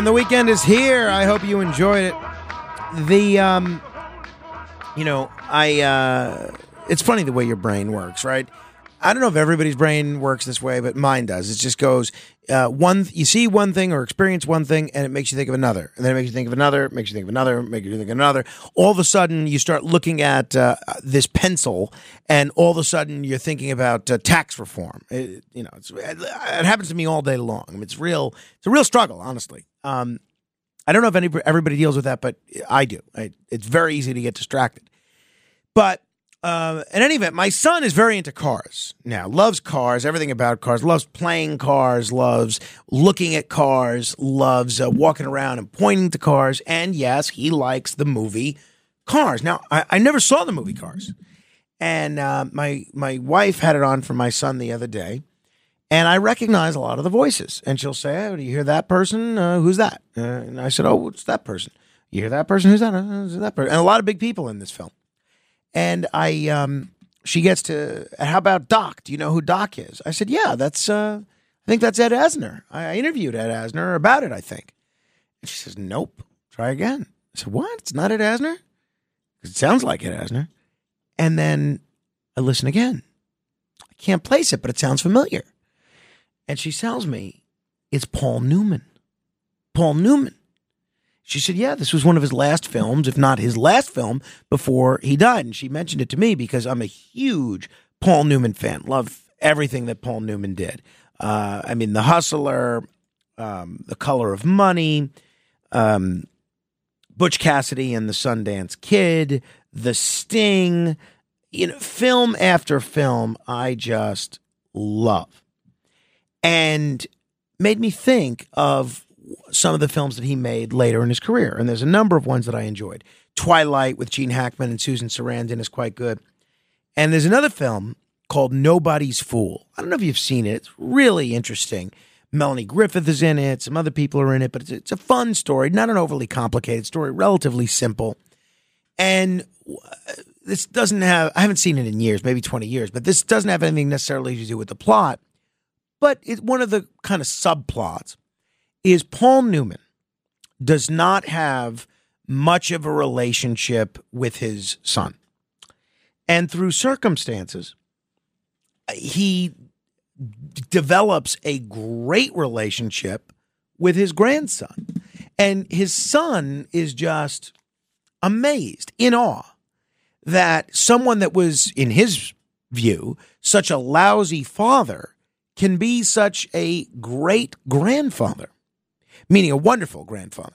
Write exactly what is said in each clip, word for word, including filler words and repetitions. The weekend is here. I hope you enjoyed it. The, um, you know, I, uh, it's funny the way your brain works, right? I don't know if everybody's brain works this way, but mine does. It just goes, uh, one, you see one thing or experience one thing and it makes you think of another. And then it makes you think of another, it makes you think of another, it makes you think of another. All of a sudden you start looking at, uh, this pencil and all of a sudden you're thinking about uh, tax reform. It, you know, it's, it, it happens to me all day long. I mean, it's real, it's a real struggle, honestly. Um, I don't know if any, everybody deals with that, but I do. I, it's very easy to get distracted. But uh, in any event, my son is very into cars now, loves cars, everything about cars, loves playing cars, loves looking at cars, loves uh, walking around and pointing to cars. And yes, he likes the movie Cars. Now, I, I never saw the movie Cars. And uh, my my wife had it on for my son the other day. And I recognize a lot of the voices. And she'll say, oh, do you hear that person? Uh, who's that? Uh, and I said, oh, it's that person. You hear that person? Who's that? Uh, it's that person. And a lot of big people in this film. And I, um, she gets to, how about Doc? Do you know who Doc is? I said, yeah, that's, uh, I think that's Ed Asner. I, I interviewed Ed Asner about it, I think. And she says, nope, try again. I said, what? It's not Ed Asner? Because it sounds like Ed Asner. And then I listen again. I can't place it, but it sounds familiar. And she tells me, it's Paul Newman. Paul Newman. She said, yeah, this was one of his last films, if not his last film, before he died. And she mentioned it to me because I'm a huge Paul Newman fan. Love everything that Paul Newman did. Uh, I mean, The Hustler, um, The Color of Money, um, Butch Cassidy and the Sundance Kid, The Sting. You know, film after film, I just love. And made me think of some of the films that he made later in his career. And there's a number of ones that I enjoyed. Twilight with Gene Hackman and Susan Sarandon is quite good. And there's another film called Nobody's Fool. I don't know if you've seen it. It's really interesting. Melanie Griffith is in it. Some other people are in it. But it's, it's a fun story. Not an overly complicated story. Relatively simple. And this doesn't have... I haven't seen it in years, maybe twenty years. But this doesn't have anything necessarily to do with the plot. But it, one of the kind of subplots is Paul Newman does not have much of a relationship with his son. And through circumstances, he d- develops a great relationship with his grandson. And his son is just amazed, in awe, that someone that was, in his view, such a lousy father can be such a great grandfather, meaning a wonderful grandfather.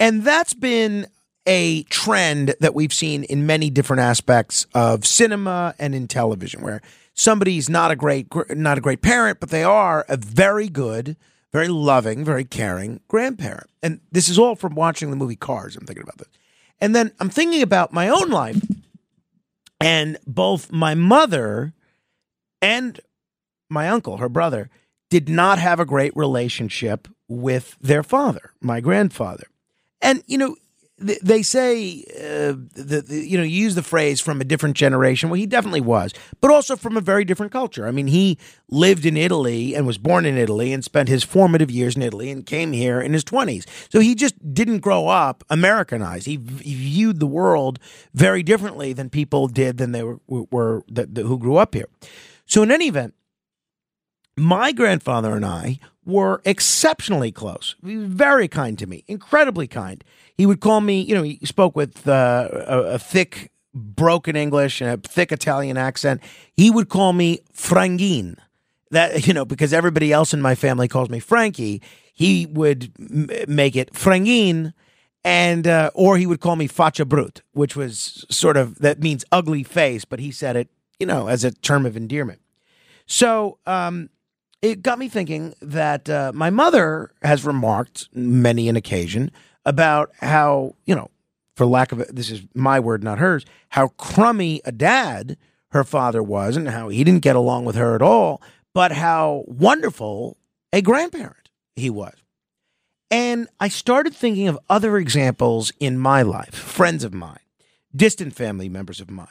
And that's been a trend that we've seen in many different aspects of cinema and in television, where somebody's not a great, not a great parent, but they are a very good, very loving, very caring grandparent. And this is all from watching the movie Cars. I'm thinking about this. And then I'm thinking about my own life, and both my mother and my uncle, her brother, did not have a great relationship with their father, my grandfather. And, you know, They say, uh, the, the, you know, you use the phrase from a different generation. Well, he definitely was, but also from a very different culture. I mean, he lived in Italy and was born in Italy and spent his formative years in Italy and came here in his twenties. So he just didn't grow up Americanized. He, he viewed the world very differently than people did than they were, were the, the, who grew up here. So in any event, my grandfather and I were exceptionally close. He was very kind to me, incredibly kind. He would call me, you know, he spoke with uh, a, a thick, broken English and a thick Italian accent. He would call me Frangin, that, you know, because everybody else in my family calls me Frankie. He would m- make it Frangin, and uh, or he would call me Faccia Brut, which was sort of, that means ugly face, but he said it, you know, as a term of endearment. So, um, it got me thinking that uh, my mother has remarked many an occasion about how, you know, for lack of, a, this is my word, not hers, how crummy a dad her father was and how he didn't get along with her at all, but how wonderful a grandparent he was. And I started thinking of other examples in my life, friends of mine, distant family members of mine,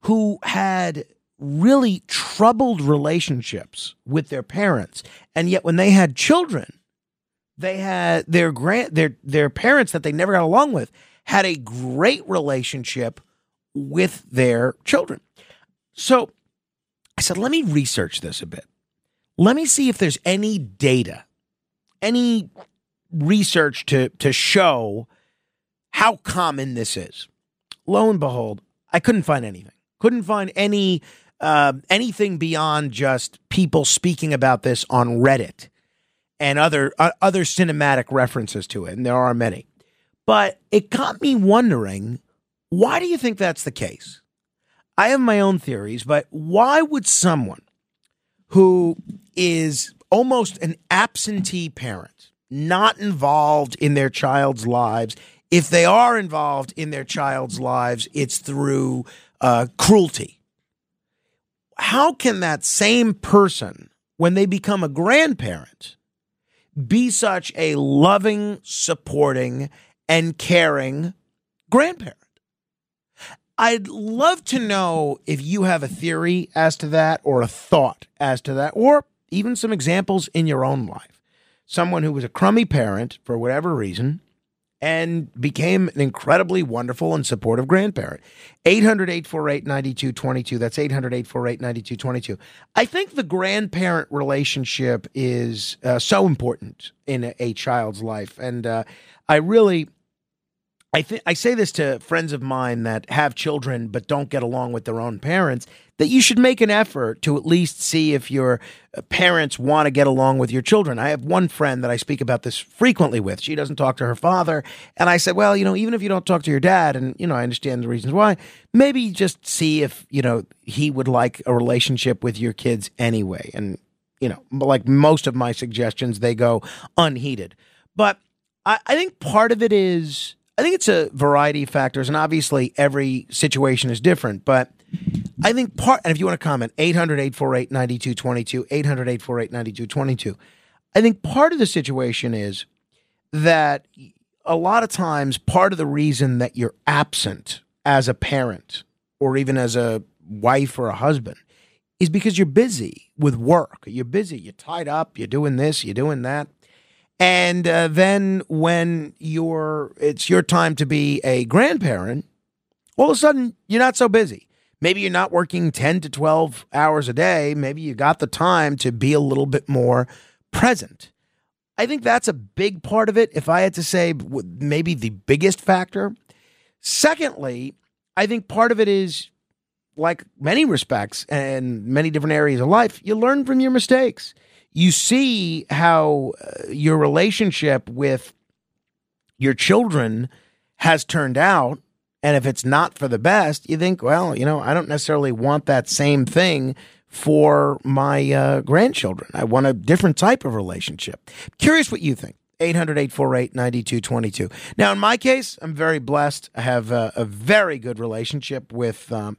who had really troubled relationships with their parents, and yet when they had children, they had their grand their their parents that they never got along with had a great relationship with their children. So I said, let me research this a bit. Let me see if there's any data, any research to to show how common this is. Lo and behold, I couldn't find anything. Couldn't find any. Uh, anything beyond just people speaking about this on Reddit and other uh, other cinematic references to it, and there are many. But it got me wondering, why do you think that's the case? I have my own theories, but why would someone who is almost an absentee parent, not involved in their child's lives, if they are involved in their child's lives, it's through uh, cruelty. How can that same person, when they become a grandparent, be such a loving, supporting, and caring grandparent? I'd love to know if you have a theory as to that, or a thought as to that, or even some examples in your own life. Someone who was a crummy parent for whatever reason and became an incredibly wonderful and supportive grandparent. eight hundred, eight four eight, nine two two two. That's eight hundred, eight four eight, nine two two two. I think the grandparent relationship is uh, so important in a, a child's life. And uh, I really, I think I say this to friends of mine that have children but don't get along with their own parents, that you should make an effort to at least see if your parents want to get along with your children. I have one friend that I speak about this frequently with. She doesn't talk to her father. And I said, well, you know, even if you don't talk to your dad, and, you know, I understand the reasons why, maybe just see if, you know, he would like a relationship with your kids anyway. And, you know, like most of my suggestions, they go unheeded. But I, I think part of it is, I think it's a variety of factors, and obviously every situation is different, but I think part, and if you want to comment, eight hundred, eight four eight, nine two two two, eight hundred, eight four eight, nine two two two. I think part of the situation is that a lot of times part of the reason that you're absent as a parent or even as a wife or a husband is because you're busy with work. You're busy. You're tied up. You're doing this. You're doing that. And uh, then when you're, it's your time to be a grandparent, all of a sudden you're not so busy. Maybe you're not working ten to twelve hours a day. Maybe you got the time to be a little bit more present. I think that's a big part of it, if I had to say, maybe the biggest factor. Secondly, I think part of it is, like many respects and many different areas of life, you learn from your mistakes. You see how uh, your relationship with your children has turned out. And if it's not for the best, you think, well, you know, I don't necessarily want that same thing for my uh, grandchildren. I want a different type of relationship. Curious what you think. eight hundred, eight four eight, nine two two two. Now, in my case, I'm very blessed. I have a, a very good relationship with um,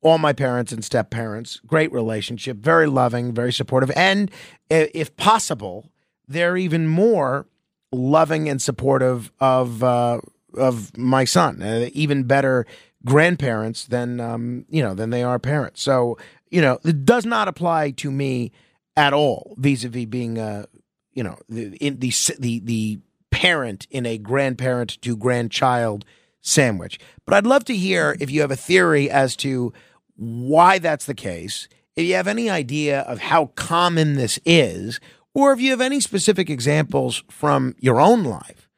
all my parents and step-parents. Great relationship, very loving, very supportive. And if possible, they're even more loving and supportive of uh of my son, uh, even better grandparents than, um, you know, than they are parents. So, you know, it does not apply to me at all vis-a-vis being, uh, you know, the, in the, the, the parent in a grandparent to grandchild sandwich. But I'd love to hear if you have a theory as to why that's the case, if you have any idea of how common this is, or if you have any specific examples from your own life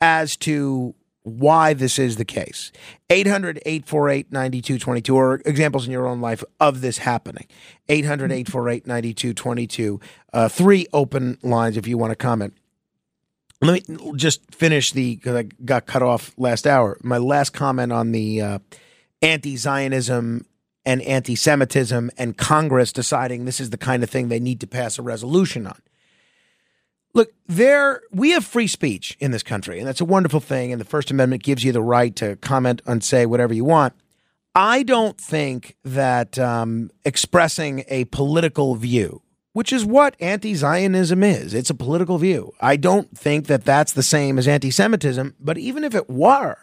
as to why this is the case. eight hundred, eight four eight, nine two two two, or examples in your own life of this happening. eight hundred, eight four eight, nine two two two. Uh, three open lines if you want to comment. Let me just finish the, because I got cut off last hour, my last comment on the uh, anti-Zionism and anti-Semitism and Congress deciding this is the kind of thing they need to pass a resolution on. Look, there we have free speech in this country, and that's a wonderful thing, and the First Amendment gives you the right to comment and say whatever you want. I don't think that um, expressing a political view, which is what anti-Zionism is, it's a political view. I don't think that that's the same as anti-Semitism, but even if it was,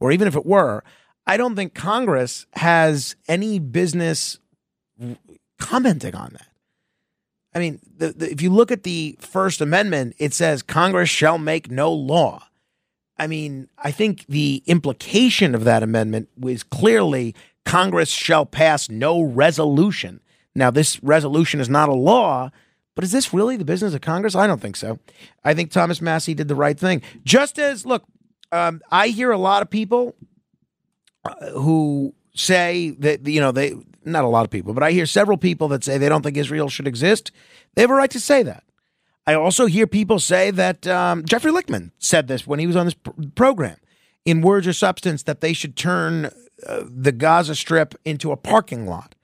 or even if it were, I don't think Congress has any business commenting on that. I mean, the, the, if you look at the First Amendment, it says Congress shall make no law. I mean, I think the implication of that amendment was clearly Congress shall pass no resolution. Now, this resolution is not a law, but is this really the business of Congress? I don't think so. I think Thomas Massey did the right thing. Just as, look, um, I hear a lot of people who say that, you know, they... Not a lot of people, but I hear several people that say they don't think Israel should exist. They have a right to say that. I also hear people say that um, Jeffrey Lichtman said this when he was on this pr- program, in Words or Substance, that they should turn uh, the Gaza Strip into a parking lot.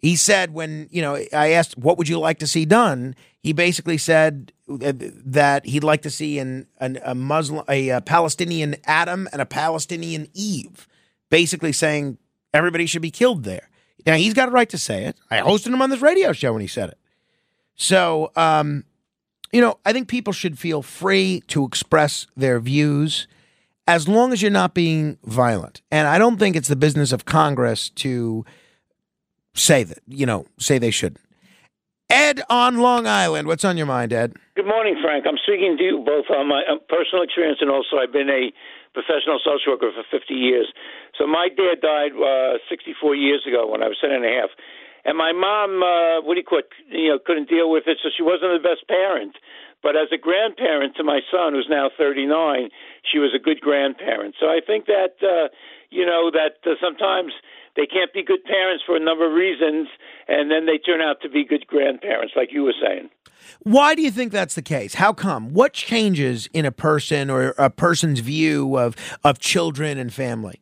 He said when, you know, I asked, what would you like to see done? He basically said that he'd like to see an, an, a Muslim, a, a Palestinian Adam and a Palestinian Eve, basically saying everybody should be killed there. Now, he's got a right to say it. I hosted him on this radio show when he said it. So, um, you know, I think people should feel free to express their views as long as you're not being violent. And I don't think it's the business of Congress to say that, you know, say they shouldn't. Ed on Long Island. What's on your mind, Ed? Good morning, Frank. I'm speaking to you both on my personal experience, and also I've been a professional social worker for fifty years. So my dad died uh, sixty-four years ago when I was ten and a half. And my mom, uh, what do you call it, you know, couldn't deal with it, so she wasn't the best parent. But as a grandparent to my son, who's now thirty-nine, she was a good grandparent. So I think that, uh, you know, that uh, sometimes they can't be good parents for a number of reasons, and then they turn out to be good grandparents, like you were saying. Why do you think that's the case? How come? What changes in a person or a person's view of, of children and family?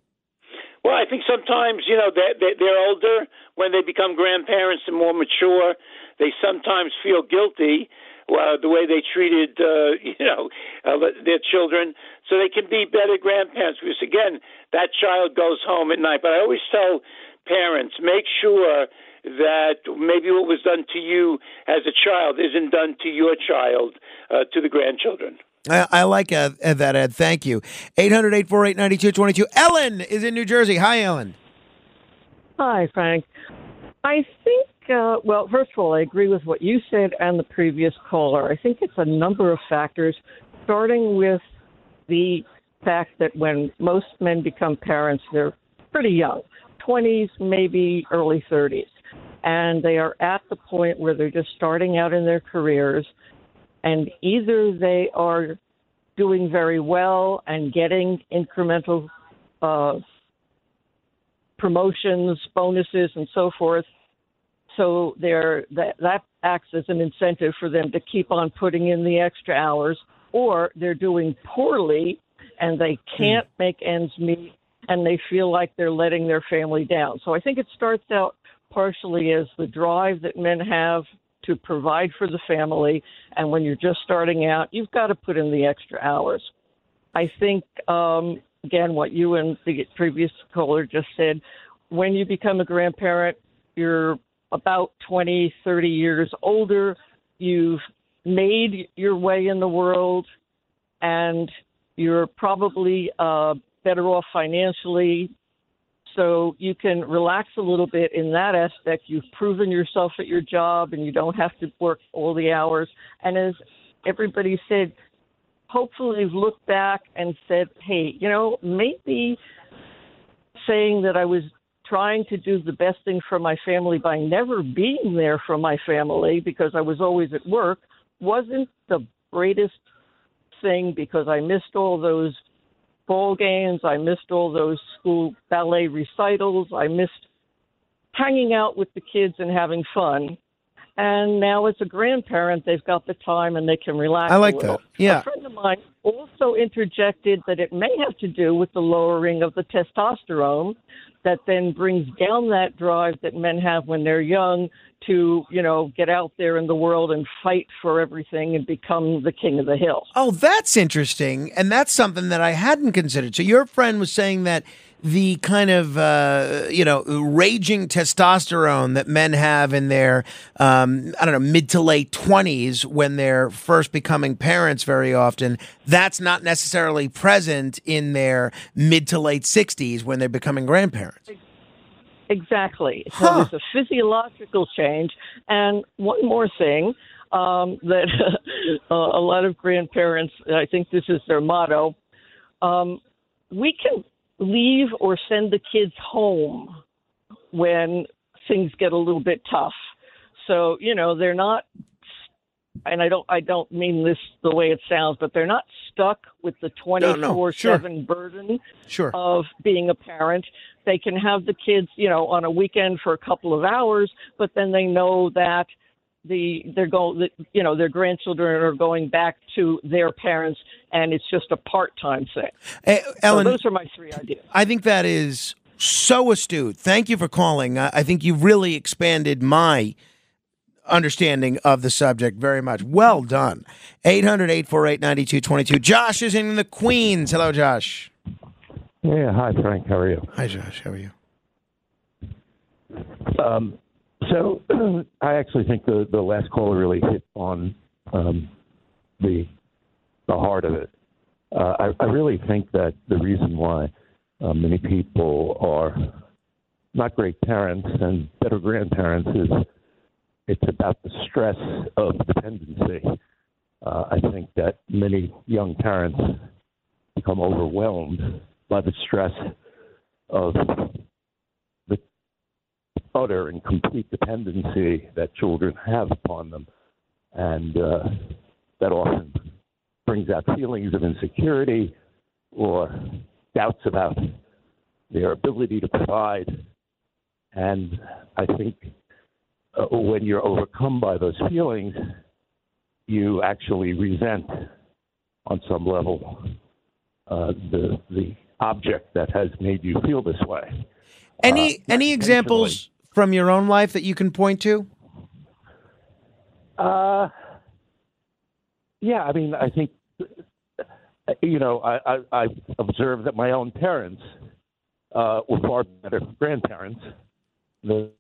Well, I think sometimes, you know, they're, they're older. When they become grandparents and more mature, they sometimes feel guilty uh, the way they treated, uh, you know, uh, their children. So they can be better grandparents because, again, that child goes home at night. But I always tell parents, make sure that maybe what was done to you as a child isn't done to your child, uh, to the grandchildren. I, I like uh, that, Ed. Thank you. eight hundred, eight four eight, nine two two two. Ellen is in New Jersey. Hi, Ellen. Hi, Frank. I think, uh, well, first of all, I agree with what you said and the previous caller. I think it's a number of factors, starting with the fact that when most men become parents, they're pretty young, twenties, maybe early thirties. And they are at the point where they're just starting out in their careers, and either they are doing very well and getting incremental uh, promotions, bonuses, and so forth. So they're, that, that acts as an incentive for them to keep on putting in the extra hours, or they're doing poorly and they can't mm. make ends meet, and they feel like they're letting their family down. So I think it starts out partially as the drive that men have to provide for the family. And when you're just starting out, you've got to put in the extra hours. I think, um, again, what you and the previous caller just said, when you become a grandparent, you're about twenty, thirty years older. You've made your way in the world, and you're probably uh, better off financially. So you can relax a little bit in that aspect. You've proven yourself at your job and you don't have to work all the hours. And as everybody said, hopefully you've looked back and said, hey, you know, maybe saying that I was trying to do the best thing for my family by never being there for my family because I was always at work wasn't the greatest thing because I missed all those ball games. I missed all those school ballet recitals. I missed hanging out with the kids and having fun. And now as a grandparent, they've got the time and they can relax. I like a that. Yeah. A friend of mine also interjected that it may have to do with the lowering of the testosterone that then brings down that drive that men have when they're young to, you know, get out there in the world and fight for everything and become the king of the hill. Oh, that's interesting. And that's something that I hadn't considered. So your friend was saying that the kind of, uh, you know, raging testosterone that men have in their, um, I don't know, mid to late twenties when they're first becoming parents very often, that's not necessarily present in their mid to late sixties when they're becoming grandparents. Exactly. So huh. It's a physiological change. And one more thing um, that uh, a lot of grandparents, I think this is their motto, um, we can leave or send the kids home when things get a little bit tough. So, you know, they're not, and I don't I don't mean this the way it sounds, but they're not stuck with the twenty-four seven no, no. Sure. burden sure. of being a parent. They can have the kids, you know, on a weekend for a couple of hours, but then they know that the they're going, you know, their grandchildren are going back to their parents, and it's just a part-time thing. Hey, Ellen, so those are my three ideas. I think that is so astute. Thank you for calling. I think you've really expanded my understanding of the subject very much. Well done. eight hundred, eight four eight, nine two two two. Josh is in the Queens. Hello, Josh. Yeah, hi, Frank. How are you? Hi, Josh. How are you? Um. So I actually think the, the last caller really hit on um, the the heart of it. Uh, I, I really think that the reason why uh, many people are not great parents and better grandparents is it's about the stress of dependency. Uh, I think that many young parents become overwhelmed by the stress of utter and complete dependency that children have upon them, and uh, that often brings out feelings of insecurity or doubts about their ability to provide. And I think uh, when you're overcome by those feelings, you actually resent, on some level, uh, the the object that has made you feel this way. Any uh, any examples from your own life that you can point to? Uh, yeah, I mean, I think, you know, I, I, I observed that my own parents uh, were far better grandparents than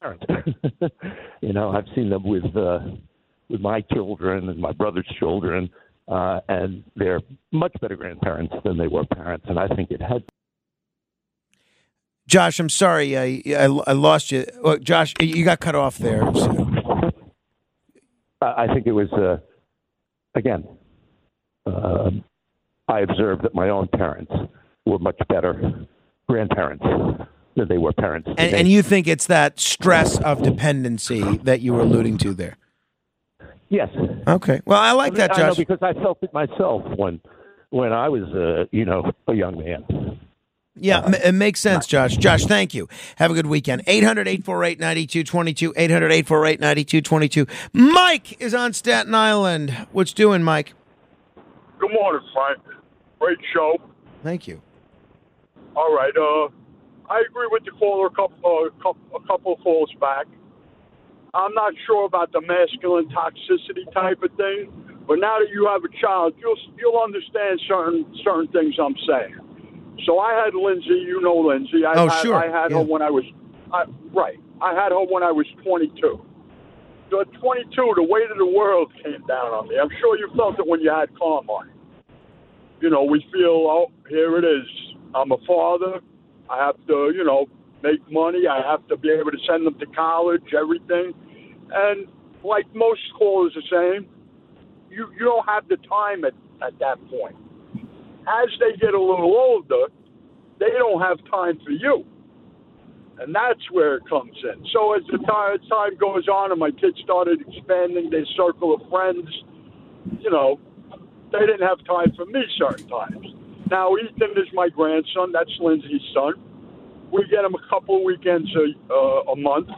parents. You know, I've seen them with uh, with my children and my brother's children, uh, and they're much better grandparents than they were parents, and I think it had. Josh, I'm sorry, I, I, I lost you. Well, Josh, you got cut off there. So. I think it was, uh, again, uh, I observed that my own parents were much better grandparents than they were parents. And, and you think it's that stress of dependency that you were alluding to there? Yes. Okay. Well, I like I mean, that, Josh. I know, because I felt it myself when, when I was, uh, you know, a young man. Yeah, it makes sense, Josh. Josh, thank you. Have a good weekend. eight hundred, eight four eight, nine two two two, eight hundred, eight four eight, nine two two two. Mike is on Staten Island. What's doing, Mike? Good morning, Frank. Great show. Thank you. All right. Uh, I agree with the caller a couple, uh, couple, a couple of calls back. I'm not sure about the masculine toxicity type of thing, but now that you have a child, you'll you'll understand certain certain things I'm saying. So I had Lindsay, you know Lindsay. I, oh, sure. I, I had yeah. her when I was, I, right, I had her when I was twenty-two. So at twenty-two, the weight of the world came down on me. I'm sure you felt it when you had Carmine. You know, we feel, oh, here it is. I'm a father. I have to, you know, make money. I have to be able to send them to college, everything. And like most callers are saying, you, you don't have the time at, at that point. As they get a little older, they don't have time for you. And that's where it comes in. So as the time, as time goes on and my kids started expanding their circle of friends, you know, they didn't have time for me certain times. Now, Ethan is my grandson. That's Lindsay's son. We get him a couple of weekends a, uh, a month,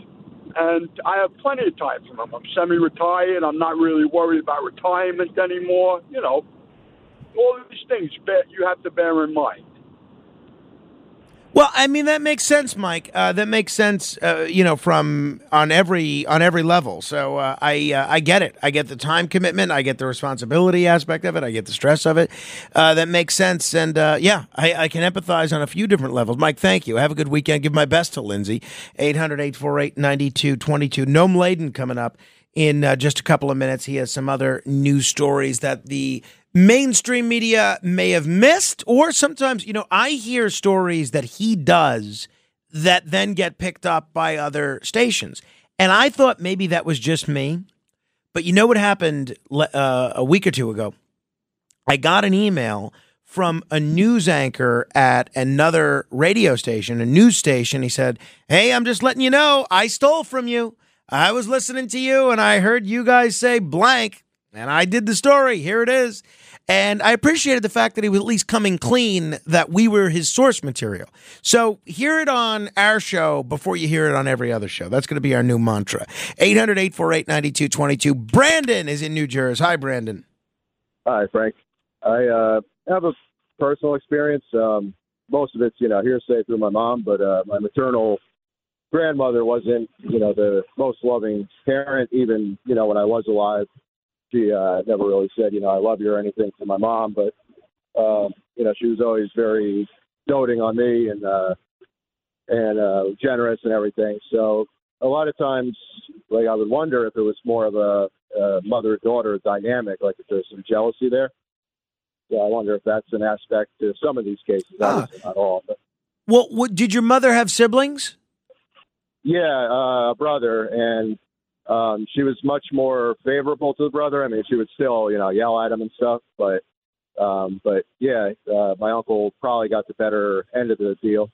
and I have plenty of time for him. I'm semi-retired. I'm not really worried about retirement anymore. You know, all these things you have to bear in mind. Well, I mean, that makes sense, Mike. Uh, that makes sense, uh, you know, from on every on every level. So uh, I uh, I get it. I get the time commitment. I get the responsibility aspect of it. I get the stress of it. Uh, that makes sense. And, uh, yeah, I, I can empathize on a few different levels. Mike, thank you. Have a good weekend. Give my best to Lindsay. eight hundred, eight four eight, nine two two two. Noam Laden coming up in uh, just a couple of minutes. He has some other news stories that the mainstream media may have missed, or sometimes, you know, I hear stories that he does that then get picked up by other stations. And I thought maybe that was just me. But you know what happened uh, a week or two ago? I got an email from a news anchor at another radio station, a news station. He said, "Hey, I'm just letting you know, I stole from you. I was listening to you and I heard you guys say blank. And I did the story. Here it is." And I appreciated the fact that he was at least coming clean that we were his source material. So hear it on our show before you hear it on every other show. That's going to be our new mantra. eight hundred, eight four eight, nine two two two. Brandon is in New Jersey. Hi, Brandon. Hi, Frank. I uh, have a personal experience. Um, most of it's, you know, hearsay through my mom, but uh, my maternal grandmother wasn't, you know, the most loving parent, even, you know, when I was alive. She uh, never really said, you know, I love you or anything to my mom, but, um, you know, she was always very doting on me and uh, and uh, generous and everything. So a lot of times, like, I would wonder if it was more of a, a mother-daughter dynamic, like if there's some jealousy there. So I wonder if that's an aspect to some of these cases, obviously, not all. But. Well, what, did your mother have siblings? Yeah, uh, a brother, and... Um, she was much more favorable to the brother. I mean, she would still, you know, yell at him and stuff. But, um, but yeah, uh, my uncle probably got the better end of the deal.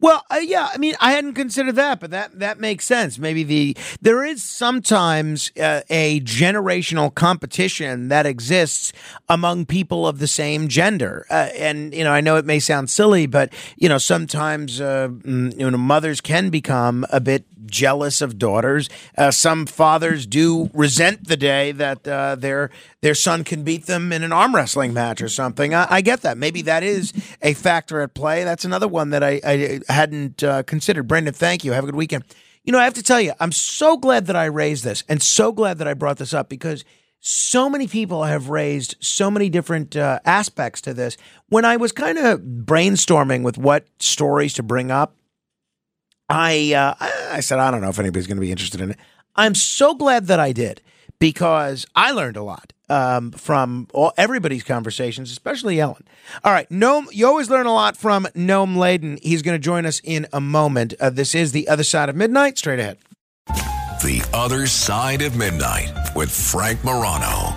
Well, uh, yeah, I mean, I hadn't considered that, but that, that makes sense. Maybe the there is sometimes uh, a generational competition that exists among people of the same gender. Uh, and, you know, I know it may sound silly, but, you know, sometimes uh, you know, mothers can become a bit jealous of daughters. Uh, some fathers do resent the day that uh, their their son can beat them in an arm wrestling match or something. I, I get that. Maybe that is a factor at play. That's another one that I, I hadn't uh, considered. Brendan, thank you. Have a good weekend. You know, I have to tell you, I'm so glad that I raised this and so glad that I brought this up, because so many people have raised so many different uh, aspects to this. When I was kind of brainstorming with what stories to bring up, I uh, I said, I don't know if anybody's going to be interested in it. I'm so glad that I did, because I learned a lot um, from all, everybody's conversations, especially Ellen. All right, Noam, you always learn a lot from Noam Laden. He's going to join us in a moment. Uh, this is The Other Side of Midnight. Straight ahead. The Other Side of Midnight with Frank Morano.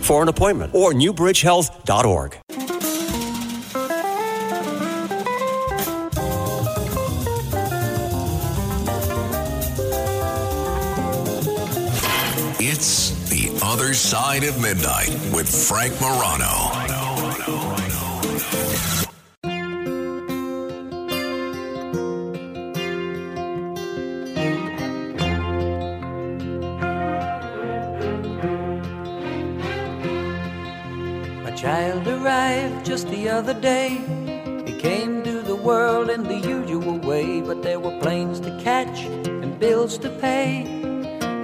for an appointment, or newbridge health dot org. It's The Other Side of Midnight with Frank Morano. Child arrived just the other day. He came to the world in the usual way, but there were planes to catch and bills to pay.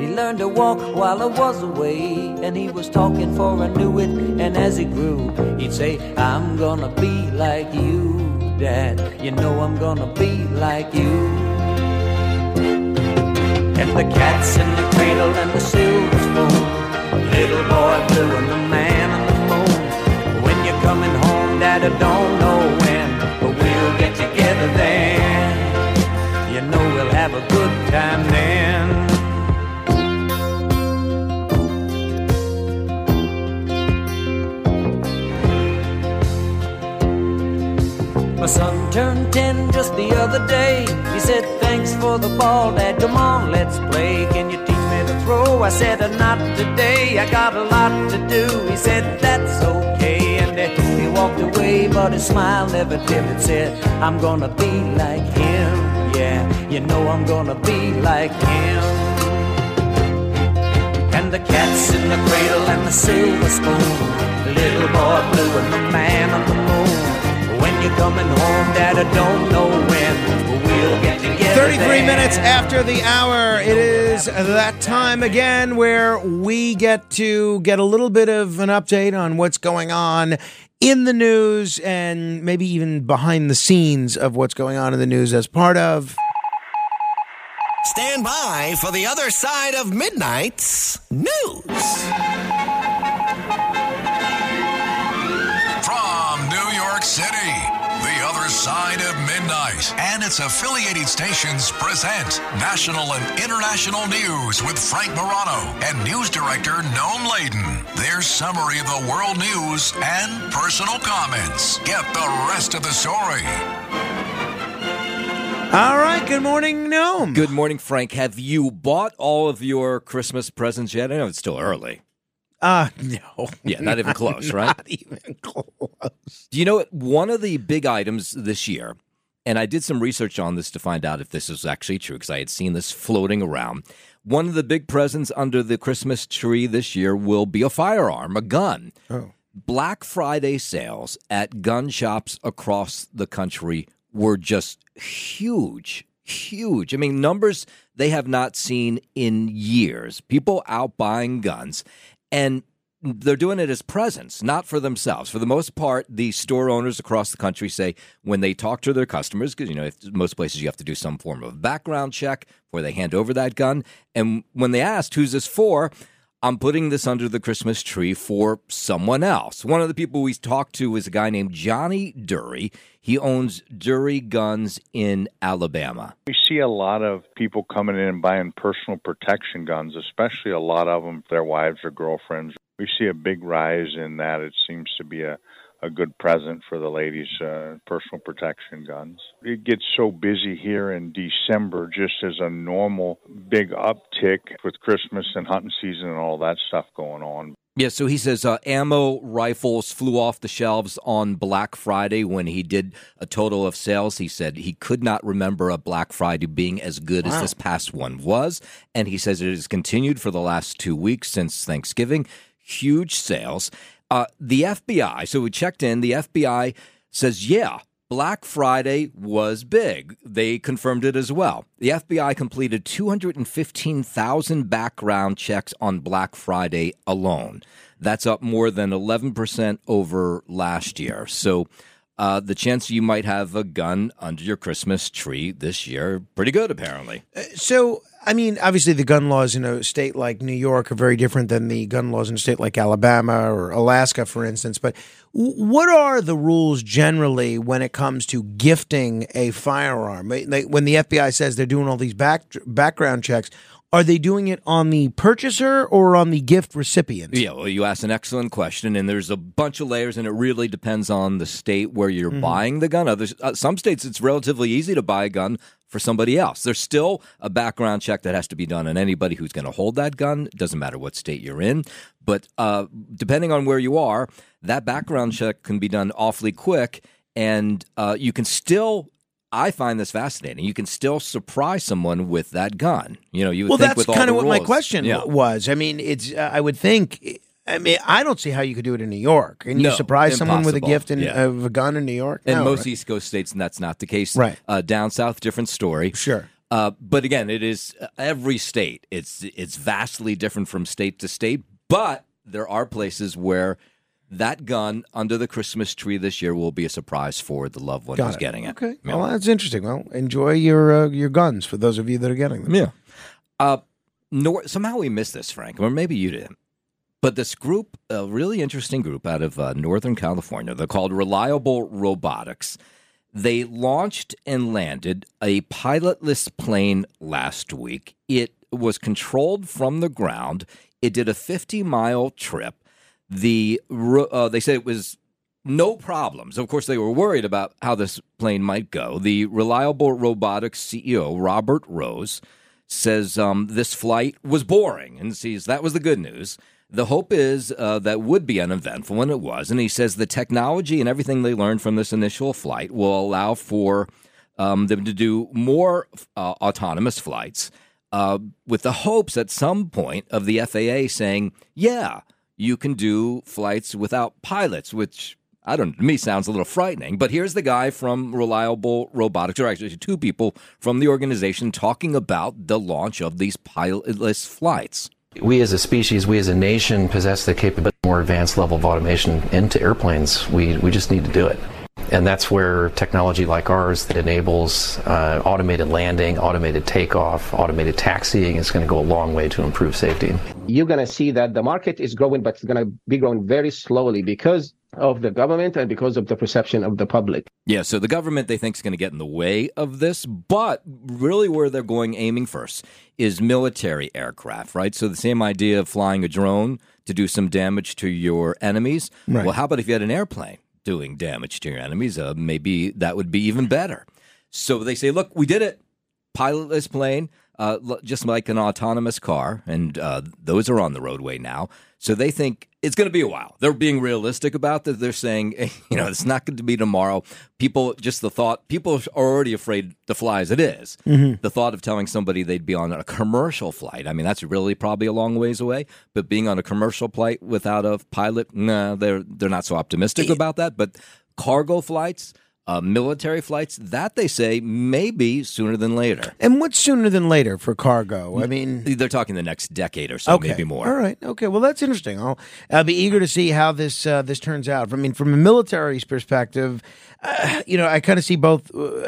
He learned to walk while I was away, and he was talking for I knew it. And as he grew, he'd say, I'm gonna be like you, Dad. You know I'm gonna be like you. And the cat's in the cradle and the silver spoon, little boy blue and the man on the moon. When you're coming home, Dad, I don't know when, but we'll get together then. You know we'll have a good time then. My son turned ten just the other day. He said, thanks for the ball, Dad, come on, let's play. Can you teach me to throw? I said, not today, I got a lot to do. He said, that's okay. And then he walked away, but his smile never dimmed. Said, I'm gonna be like him, yeah, you know I'm gonna be like him. And the cat's in the cradle and the silver spoon, the little boy blue and the man on the moon. When you're coming home, Dad, I don't know when, but we'll get together. thirty-three minutes after the hour, it is that time again where we get to get a little bit of an update on what's going on in the news and maybe even behind the scenes of what's going on in the news as part of... Stand by for the other side of midnight's news. City, the other side of midnight, and its affiliated stations present national and international news with Frank Morano and news director Noam Laden. Their summary of the world news and personal comments. Get the rest of the story. All right, good morning, Noam. Good morning, Frank. Have you bought all of your Christmas presents yet? I know it's still early. Uh, no. Yeah, not even close, not right? Not even close. Do you know, one of the big items this year, and I did some research on this to find out if this is actually true, because I had seen this floating around. One of the big presents under the Christmas tree this year will be a firearm, a gun. Oh. Black Friday sales at gun shops across the country were just huge, huge. I mean, numbers they have not seen in years. People out buying guns. And they're doing it as presents, not for themselves. For the most part, the store owners across the country say when they talk to their customers, because, you know, if most places you have to do some form of background check before they hand over that gun. And when they asked, who's this for? I'm putting this under the Christmas tree for someone else. One of the people we talked to is a guy named Johnny Dury. He owns Dury Guns in Alabama. We see a lot of people coming in and buying personal protection guns, especially a lot of them, their wives or girlfriends. We see a big rise in that. It seems to be a, a good present for the ladies, uh, personal protection guns. It gets so busy here in December, just as a normal big uptick with Christmas and hunting season and all that stuff going on. Yeah, so he says uh, ammo rifles flew off the shelves on Black Friday when he did a total of sales. He said he could not remember a Black Friday being as good wow. as this past one was. And he says it has continued for the last two weeks since Thanksgiving. Huge sales. Uh, the F B I, so we checked in, the F B I says, yeah, Black Friday was big. They confirmed it as well. The F B I completed two hundred fifteen thousand background checks on Black Friday alone. That's up more than eleven percent over last year. So uh, the chance you might have a gun under your Christmas tree this year, pretty good, apparently. Uh, so... I mean, obviously, the gun laws in a state like New York are very different than the gun laws in a state like Alabama or Alaska, for instance. But what are the rules generally when it comes to gifting a firearm? When the F B I says they're doing all these back, background checks, are they doing it on the purchaser or on the gift recipient? Yeah, well, you asked an excellent question, and there's a bunch of layers, and it really depends on the state where you're mm-hmm. buying the gun. Others, uh, some states, it's relatively easy to buy a gun for somebody else. There's still a background check that has to be done on anybody who's going to hold that gun. It doesn't matter what state you're in. But uh, depending on where you are, that background check can be done awfully quick, and uh, you can still... I find this fascinating. You can still surprise someone with that gun. You know, you would well, think with all the rules. Well, that's kind of what my question yeah. was. I mean, it's. Uh, I would think I mean, I don't see how you could do it in New York. Can you no, surprise impossible. someone with a gift in, yeah. of a gun in New York? No, in most right? East Coast states, and that's not the case. Right. Uh, down south, different story. Sure. Uh, but again, it is uh, every state. It's it's vastly different from state to state. But there are places where that gun under the Christmas tree this year will be a surprise for the loved one Got who's it. getting it. Okay. Yeah. Well, that's interesting. Well, enjoy your uh, your guns for those of you that are getting them. Yeah. Uh, nor- somehow we missed this, Frank, or maybe you didn't. But this group, a really interesting group out of uh, Northern California, they're called Reliable Robotics. They launched and landed a pilotless plane last week. It was controlled from the ground. It did a fifty-mile trip. The uh, they said it was no problems. Of course, they were worried about how this plane might go. The Reliable Robotics C E O, Robert Rose, says um, this flight was boring and sees that was the good news. The hope is uh, that would be uneventful, and it was. And he says the technology and everything they learned from this initial flight will allow for um, them to do more uh, autonomous flights uh, with the hopes at some point of the F A A saying, yeah, you can do flights without pilots, which I don't to me sounds a little frightening. But here's the guy from Reliable Robotics, or actually two people from the organization, talking about the launch of these pilotless flights. We as a species, we as a nation, possess the capability of more advanced level of automation into airplanes. We we just need to do it. And that's where technology like ours that enables uh, automated landing, automated takeoff, automated taxiing is going to go a long way to improve safety. You're going to see that the market is growing, but it's going to be growing very slowly because of the government and because of the perception of the public. Yeah, so the government, they think, is going to get in the way of this, but really where they're going aiming first is military aircraft, right? So the same idea of flying a drone to do some damage to your enemies. Right. Well, how about if you had an airplane doing damage to your enemies? Uh, maybe that would be even better. So they say, look, we did it. Pilotless plane, uh, just like an autonomous car, and uh, those are on the roadway now. So they think it's going to be a while. They're being realistic about that. They're saying, you know, it's not going to be tomorrow. People, just the thought, people are already afraid to fly as it is. Mm-hmm. The thought of telling somebody they'd be on a commercial flight, I mean, that's really probably a long ways away. But being on a commercial flight without a pilot, nah, they're, they're not so optimistic about that. But cargo flights, Uh, military flights, that they say maybe sooner than later. And what's sooner than later for cargo? I mean, they're talking the next decade or so, okay. Maybe more. All right. Okay. Well, that's interesting. I'll, I'll be eager to see how this uh, this turns out. I mean, from a military's perspective, uh, you know, I kind of see both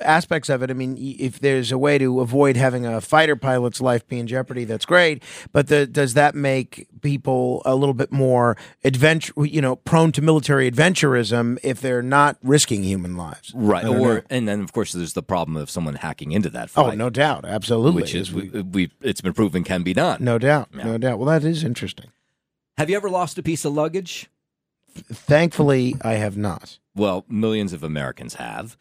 aspects of it. I mean, if there's a way to avoid having a fighter pilot's life be in jeopardy, that's great. But the, does that make people a little bit more adventure, you know, prone to military adventurism if they're not risking human lives? Right, or know. And then of course there's the problem of someone hacking into that flight. Oh, no doubt, absolutely. Which is we, we it's been proven can be done. No doubt, yeah. no doubt. Well, that is interesting. Have you ever lost a piece of luggage? Thankfully, I have not. Well, millions of Americans have,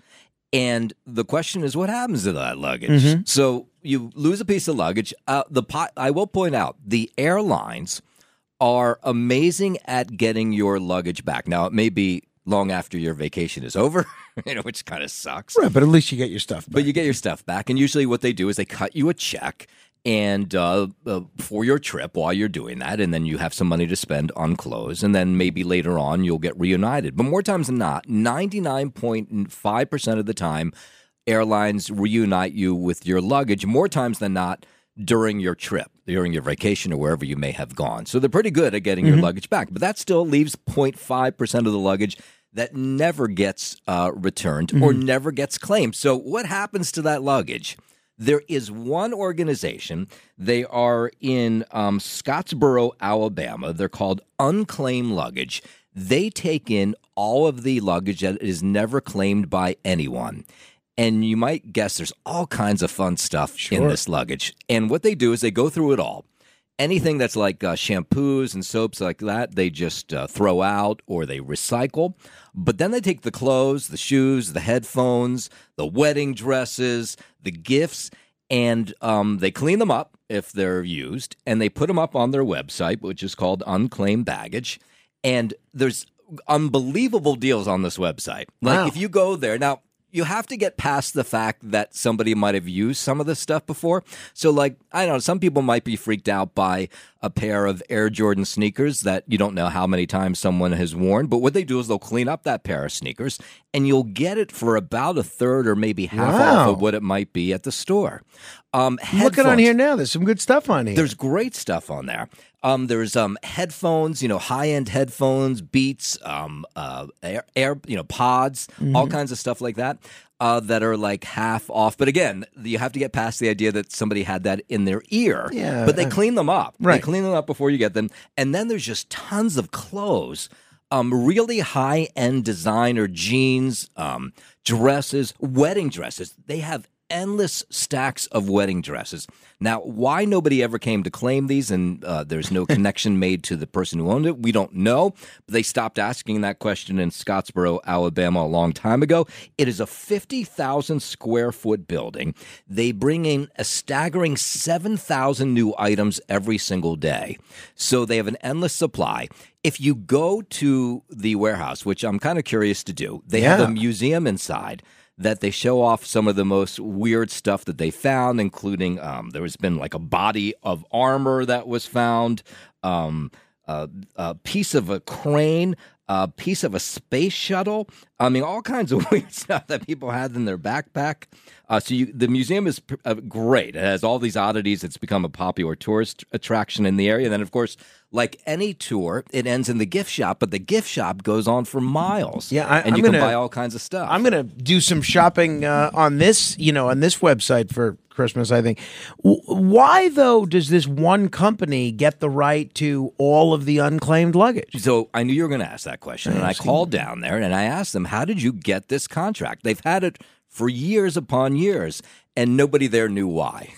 and the question is, what happens to that luggage? Mm-hmm. So you lose a piece of luggage. Uh, the pot, I will point out the airlines are amazing at getting your luggage back. Now it may be long after your vacation is over, you know, which kind of sucks. Right, but at least you get your stuff back. But you get your stuff back, and usually what they do is they cut you a check and uh, uh, for your trip while you're doing that, and then you have some money to spend on clothes, and then maybe later on you'll get reunited. But more times than not, ninety-nine point five percent of the time, airlines reunite you with your luggage more times than not during your trip, during your vacation or wherever you may have gone. So they're pretty good at getting mm-hmm. your luggage back, but that still leaves zero point five percent of the luggage that never gets uh, returned mm-hmm. or never gets claimed. So what happens to that luggage? There is one organization. They are in um, Scottsboro, Alabama. They're called Unclaimed Luggage. They take in all of the luggage that is never claimed by anyone. And you might guess there's all kinds of fun stuff sure. in this luggage. And what they do is they go through it all. Anything that's like uh, shampoos and soaps like that, they just uh, throw out or they recycle. But then they take the clothes, the shoes, the headphones, the wedding dresses, the gifts, and um, they clean them up if they're used. And they put them up on their website, which is called Unclaimed Baggage. And there's unbelievable deals on this website. Like wow. if you go there now, you have to get past the fact that somebody might have used some of this stuff before. So, like, I don't know, some people might be freaked out by a pair of Air Jordan sneakers that you don't know how many times someone has worn. But what they do is they'll clean up that pair of sneakers, and you'll get it for about a third or maybe half wow. off of what it might be at the store. Um, Look at on here now. There's some good stuff on here. There's great stuff on there. Um, there's um, headphones, you know, high-end headphones, Beats, um, uh, air, air, you know, pods, mm-hmm. all kinds of stuff like that. Uh, that are like half off. But again, you have to get past the idea that somebody had that in their ear. Yeah, but they clean them up. Right. They clean them up before you get them. And then there's just tons of clothes, um, really high-end designer jeans, um, dresses, wedding dresses. They have endless stacks of wedding dresses. Now, why nobody ever came to claim these, and uh, there's no connection made to the person who owned it, we don't know. They stopped asking that question in Scottsboro, Alabama, a long time ago. It is a fifty thousand square foot building. They bring in a staggering seven thousand new items every single day. So they have an endless supply. If you go to the warehouse, which I'm kind of curious to do, they yeah. have a museum inside that they show off some of the most weird stuff that they found, including um, there has been like a body of armor that was found, um, uh, a piece of a crane, a piece of a space shuttle. I mean, all kinds of weird stuff that people had in their backpack. Uh, so you, the museum is pr- uh, great. It has all these oddities. It's become a popular tourist attraction in the area. And then, of course, like any tour, it ends in the gift shop, but the gift shop goes on for miles. Yeah, I, and I'm you gonna, can buy all kinds of stuff. I'm going to do some shopping uh, on this, you know, on this website for Christmas, I think. W- why, though, does this one company get the right to all of the unclaimed luggage? So I knew you were going to ask that question, I and I called down there and I asked them, how did you get this contract? They've had it for years upon years, and nobody there knew why.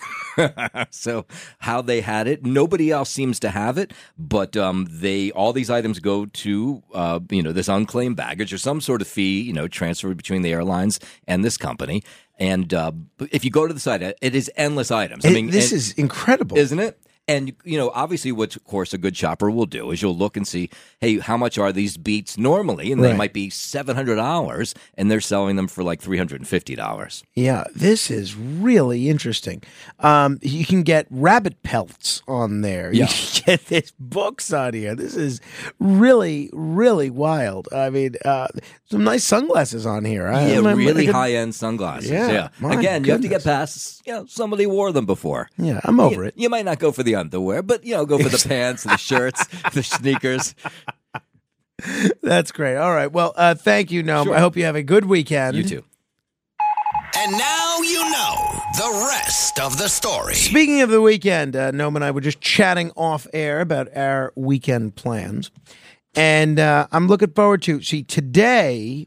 So how they had it, nobody else seems to have it, but um, they all these items go to uh, you know this unclaimed baggage or some sort of fee, you know, transferred between the airlines and this company. And uh, if you go to the site, it is endless items. It, I mean, this it, is incredible, isn't it? And, you know, obviously what, of course, a good shopper will do is you'll look and see, hey, how much are these Beats normally? And right. they might be seven hundred dollars, and they're selling them for like three hundred fifty dollars. Yeah, this is really interesting. Um, you can get rabbit pelts on there. Yeah. You can get these books on here. This is really, really wild. I mean, uh, some nice sunglasses on here. I, yeah, I, really I, I, high-end sunglasses. Yeah. yeah. Again, you have to get past, you know, somebody wore them before. Yeah, I'm over you, it. You might not go for the underwear, but you know, go for the pants, the shirts, the sneakers. That's great. All right. Well, uh, thank you, Noam. Sure. I hope you have a good weekend. You too. And now you know the rest of the story. Speaking of the weekend, uh, Noam and I were just chatting off air about our weekend plans, and uh, I'm looking forward to. See, today,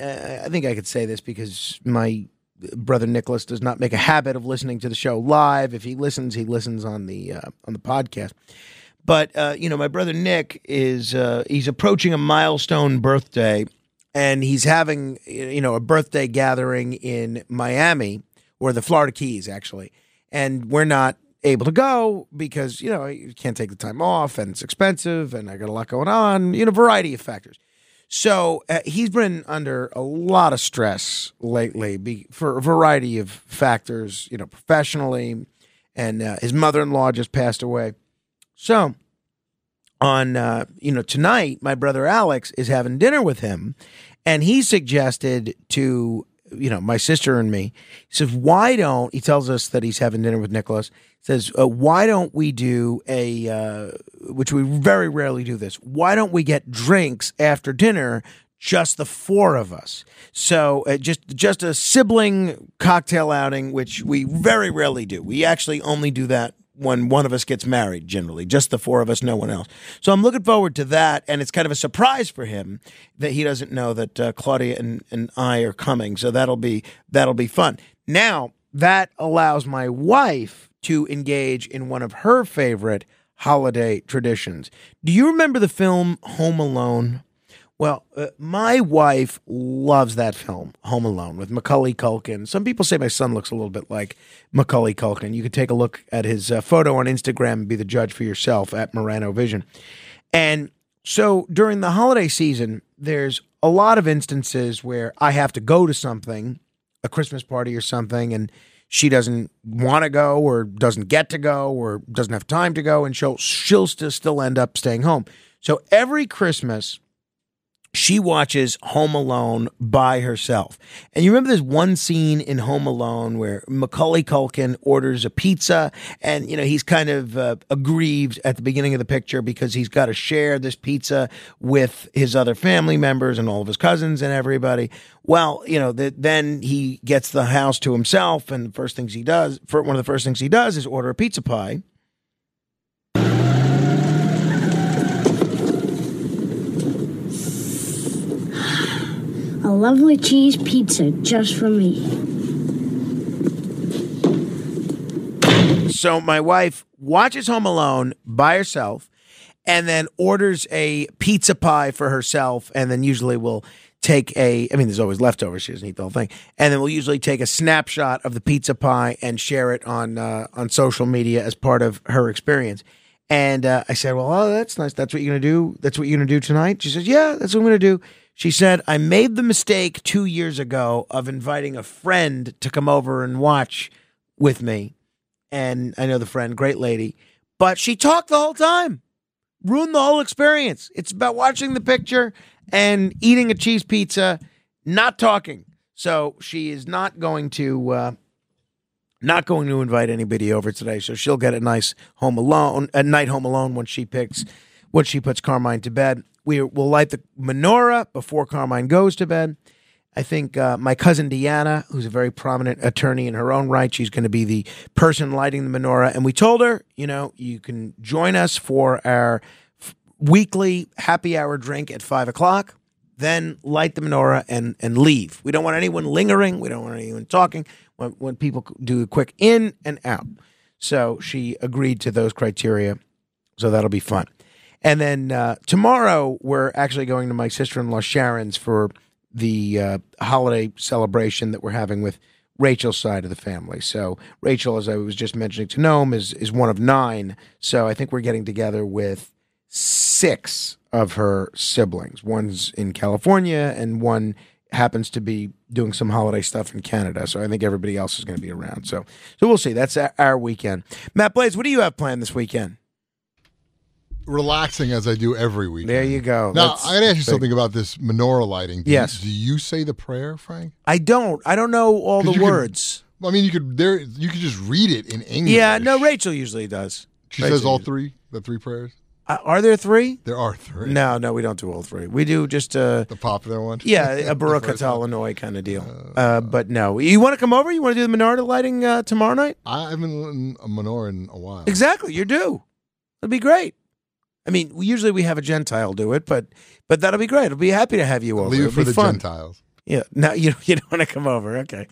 uh, I think I could say this because my brother Nicholas does not make a habit of listening to the show live. If he listens, he listens on the uh, on the podcast. But uh, you know, my brother Nick is uh, he's approaching a milestone birthday, and he's having you know a birthday gathering in Miami or the Florida Keys actually, and we're not able to go because you know you can't take the time off and it's expensive, and I got a lot going on, you know, variety of factors. So uh, he's been under a lot of stress lately be, for a variety of factors, you know, professionally, and uh, his mother-in-law just passed away. So on, uh, you know, tonight, my brother Alex is having dinner with him, and he suggested to, you know, my sister and me, he says, why don't, he tells us that he's having dinner with Nicholas, says, uh, why don't we do a, uh, which we very rarely do this, why don't we get drinks after dinner, just the four of us? So uh, just just a sibling cocktail outing, which we very rarely do. We actually only do that when one of us gets married, generally. Just the four of us, no one else. So I'm looking forward to that, and it's kind of a surprise for him that he doesn't know that uh, Claudia and, and I are coming, so that'll be that'll be fun. Now, that allows my wife to engage in one of her favorite holiday traditions. Do you remember the film Home Alone? Well, uh, my wife loves that film, Home Alone, with Macaulay Culkin. Some people say my son looks a little bit like Macaulay Culkin. You could take a look at his uh, photo on Instagram and be the judge for yourself at Morano Vision. And so during the holiday season, there's a lot of instances where I have to go to something, a Christmas party or something, and she doesn't want to go or doesn't get to go or doesn't have time to go, and she'll, she'll still end up staying home. So every Christmas, she watches Home Alone by herself. And you remember this one scene in Home Alone where Macaulay Culkin orders a pizza, and, you know, he's kind of uh, aggrieved at the beginning of the picture because he's got to share this pizza with his other family members and all of his cousins and everybody. Well, you know, the, then he gets the house to himself, and the first things he does, for one of the first things he does is order a pizza pie. A lovely cheese pizza just for me. So my wife watches Home Alone by herself and then orders a pizza pie for herself, and then usually will take a, I mean, there's always leftovers. She doesn't eat the whole thing. And then we'll usually take a snapshot of the pizza pie and share it on uh, on social media as part of her experience. And uh, I said, well, oh, that's nice. That's what you're going to do? That's what you're going to do tonight? She says, yeah, that's what I'm going to do. She said, I made the mistake two years ago of inviting a friend to come over and watch with me. And I know the friend, great lady, but she talked the whole time. Ruined the whole experience. It's about watching the picture and eating a cheese pizza, not talking. So she is not going to uh, not going to invite anybody over today. So she'll get a nice home alone, a night home alone when she picks, when she puts Carmine to bed. We will light the menorah before Carmine goes to bed. I think uh, my cousin Deanna, who's a very prominent attorney in her own right, she's going to be the person lighting the menorah. And we told her, you know, you can join us for our f- weekly happy hour drink at five o'clock, then light the menorah and, and leave. We don't want anyone lingering. We don't want anyone talking. When, when people do a quick in and out. So she agreed to those criteria. So that'll be fun. And then uh, tomorrow, we're actually going to my sister-in-law Sharon's for the uh, holiday celebration that we're having with Rachel's side of the family. So Rachel, as I was just mentioning to Noam, is, is one of nine. So I think we're getting together with six of her siblings. One's in California, and one happens to be doing some holiday stuff in Canada. So I think everybody else is going to be around. So, so we'll see. That's our weekend. Matt Blaze, what do you have planned this weekend? Relaxing as I do every week. There you go. Now, That's I gotta ask you big. something about this menorah lighting. Do yes. You, do you say the prayer, Frank? I don't. I don't know all the words. Could, I mean, you could there. You could just read it in English. Yeah. No, Rachel usually does. She Rachel says all usually. three. The three prayers. Uh, are there three? There are three. No, no, we don't do all three. We do just uh, the popular one. Yeah, a Baruch Atah kind of deal. Uh, uh, but no, you want to come over? You want to do the menorah lighting uh, tomorrow night? I haven't lit a menorah in a while. Exactly. You're due. It'll be great. I mean, usually we have a Gentile do it, but but that'll be great. I'll be happy to have you over. Leave it for the fun. Gentiles. Yeah, no, you you don't want to come over, okay?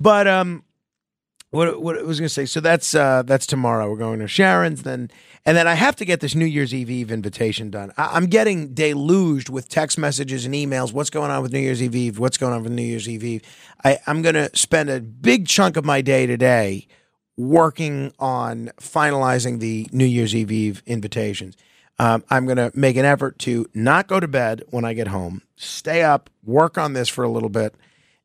But um, what what I was going to say. So that's uh, that's tomorrow. We're going to Sharon's, then, and then I have to get this New Year's Eve Eve invitation done. I, I'm getting deluged with text messages and emails. What's going on with New Year's Eve Eve? What's going on with New Year's Eve Eve? I, I'm going to spend a big chunk of my day today working on finalizing the New Year's Eve Eve invitations. Um, I'm going to make an effort to not go to bed when I get home, stay up, work on this for a little bit,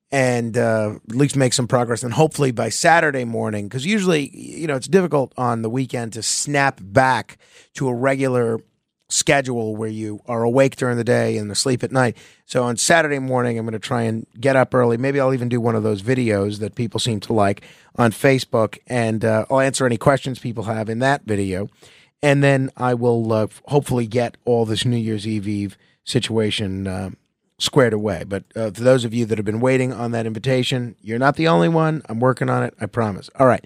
and uh, at least make some progress. And hopefully by Saturday morning, because usually, you know, it's difficult on the weekend to snap back to a regular schedule where you are awake during the day and asleep at night. So on Saturday morning, I'm going to try and get up early. Maybe I'll even do one of those videos that people seem to like on Facebook, and uh, I'll answer any questions people have in that video. And then I will uh, hopefully get all this New Year's Eve Eve situation uh, squared away. But uh, for those of you that have been waiting on that invitation, you're not the only one. I'm working on it. I promise. All right.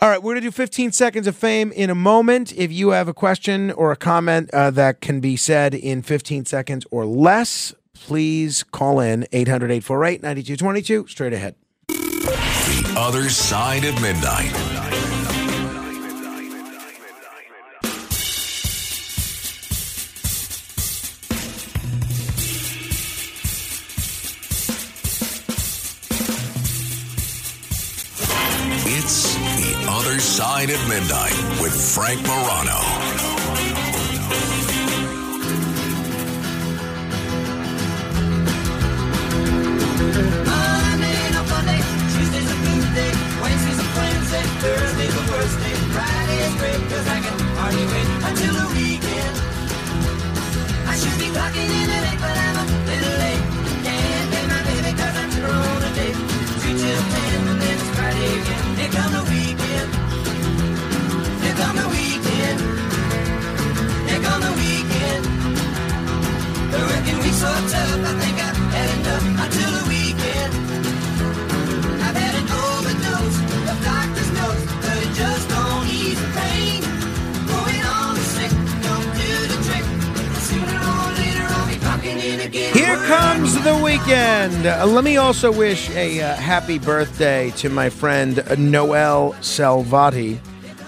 All right. We're going to do fifteen seconds of fame in a moment. If you have a question or a comment uh, that can be said in fifteen seconds or less, please call in eight hundred, eight four eight, nine two two two. Straight ahead. The Other Side of Midnight. Side at Midnight with Frank Morano. I'm in a Monday, Tuesday's a Tuesday. should be clocking in at eight, but I'm a little late. Can't pay my baby cause I'm here on a date. Three till ten, and then it's Friday again. Here come the weekend. Here come the weekend. Here come the weekend. The working week's so tough, I think I've had enough until the weekend. I've had an overdose of doctor's notes, but it just don't ease the pain. Going on the sick, don't do the trick. Sooner or later, I'll be popping in again. Here comes the weekend. Uh, let me also wish a uh, happy birthday to my friend uh, Noelle Salvati.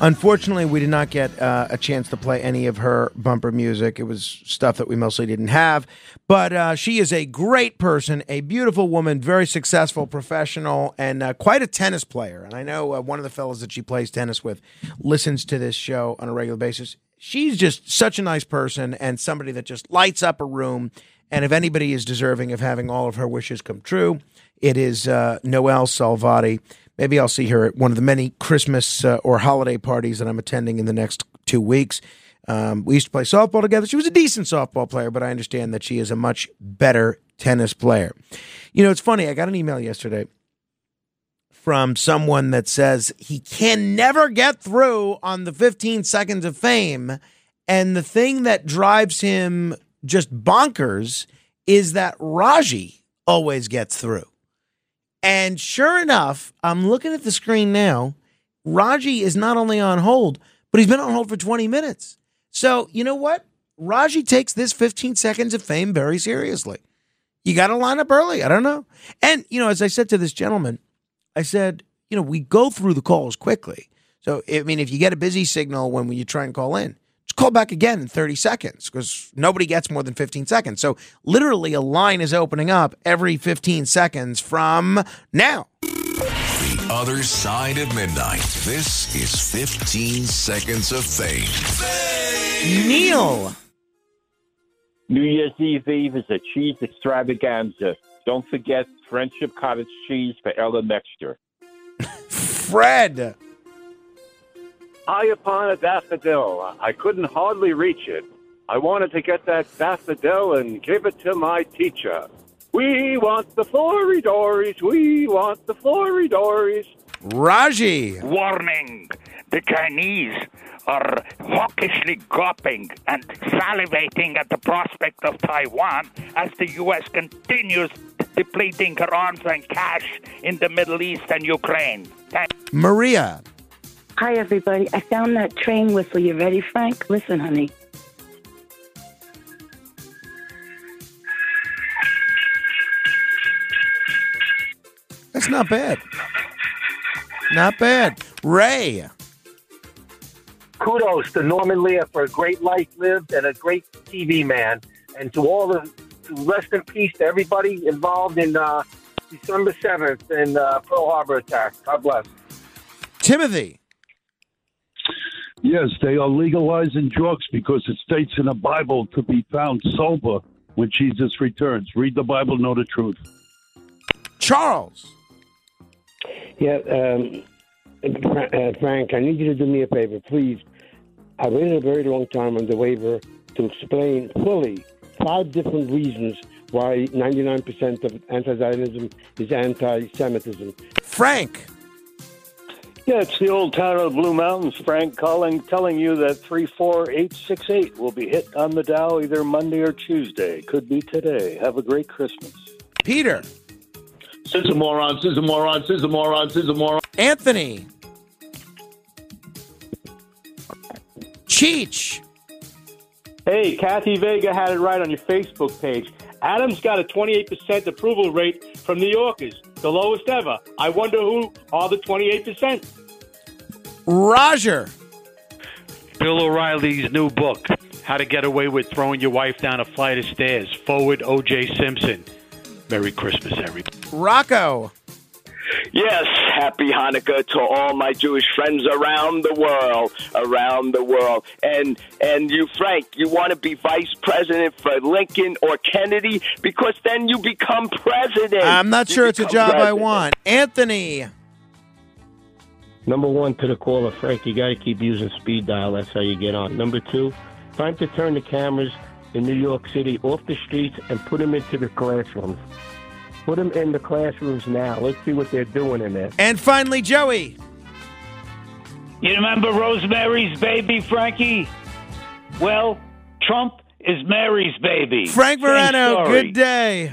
Unfortunately, we did not get uh, a chance to play any of her bumper music. It was stuff that we mostly didn't have. But uh, she is a great person, a beautiful woman, very successful professional, and uh, quite a tennis player. And I know uh, one of the fellas that she plays tennis with listens to this show on a regular basis. She's just such a nice person and somebody that just lights up a room. And if anybody is deserving of having all of her wishes come true, it is uh, Noelle Salvati. Maybe I'll see her at one of the many Christmas uh, or holiday parties that I'm attending in the next two weeks. Um, we used to play softball together. She was a decent softball player, but I understand that she is a much better tennis player. You know, it's funny. I got an email yesterday from someone that says he can never get through on the fifteen seconds of fame. And the thing that drives him just bonkers is that Raji always gets through. And sure enough, I'm looking at the screen now. Raji is not only on hold, but he's been on hold for twenty minutes. So you know what? Raji takes this fifteen seconds of fame very seriously. You got to line up early. I don't know. And, you know, as I said to this gentleman, I said, you know, we go through the calls quickly. So, I mean, if you get a busy signal when you try and call in, just call back again in thirty seconds because nobody gets more than fifteen seconds. So literally a line is opening up every fifteen seconds from now. The other side of midnight. This is fifteen seconds of fame. Fame! Neil. New Year's Eve Eve is a cheese extravaganza. Don't forget Friendship Cottage Cheese for Ellen Mexter. Fred. High upon a daffodil. I couldn't hardly reach it. I wanted to get that daffodil and give it to my teacher. We want the Floridories. We want the Floridories. Raji. Warning. The Chinese are hawkishly gawping and salivating at the prospect of Taiwan as the U S continues depleting her arms and cash in the Middle East and Ukraine. Thank- Maria. Hi, everybody. I found that train whistle. You ready, Frank? Listen, honey. That's not bad. Not bad. Ray. Kudos to Norman Lear for a great life lived and a great T V man. And to all the, to rest in peace to everybody involved in uh, December seventh in uh, Pearl Harbor attack. God bless. Timothy. Yes, they are legalizing drugs because it states in the Bible to be found sober when Jesus returns. Read the Bible, know the truth. Charles. Yeah, um, uh, Frank, I need you to do me a favor, please. I waited a very long time on the waiver to explain fully five different reasons why ninety-nine percent of anti-Zionism is anti-Semitism. Frank. Yeah, it's the old town of Blue Mountains, Frank, calling, telling you that three four eight six eight will be hit on the Dow either Monday or Tuesday. Could be today. Have a great Christmas. Peter. Sisamoron, Sisamoron, Sisamoron, Sisamoron. Anthony. Cheech. Hey, Kathy Vega had it right on your Facebook page. Adams got a twenty-eight percent approval rate from New Yorkers, the lowest ever. I wonder who are the twenty-eight percent. Roger. Bill O'Reilly's new book, How to Get Away with Throwing Your Wife Down a Flight of Stairs. Forward O J. Simpson. Merry Christmas, everybody. Rocco. Yes, happy Hanukkah to all my Jewish friends around the world, around the world. And and you, Frank, you want to be vice president for Lincoln or Kennedy because then you become president. I'm not sure you it's a job president. I want. Anthony. Number one to the caller, Frank, you got to keep using speed dial. That's how you get on. Number two, time to turn the cameras in New York City off the streets and put them into the classrooms. Put them in the classrooms now. Let's see what they're doing in there. And finally, Joey. You remember Rosemary's Baby, Frankie? Well, Trump is Mary's baby. Frank Morano, good day.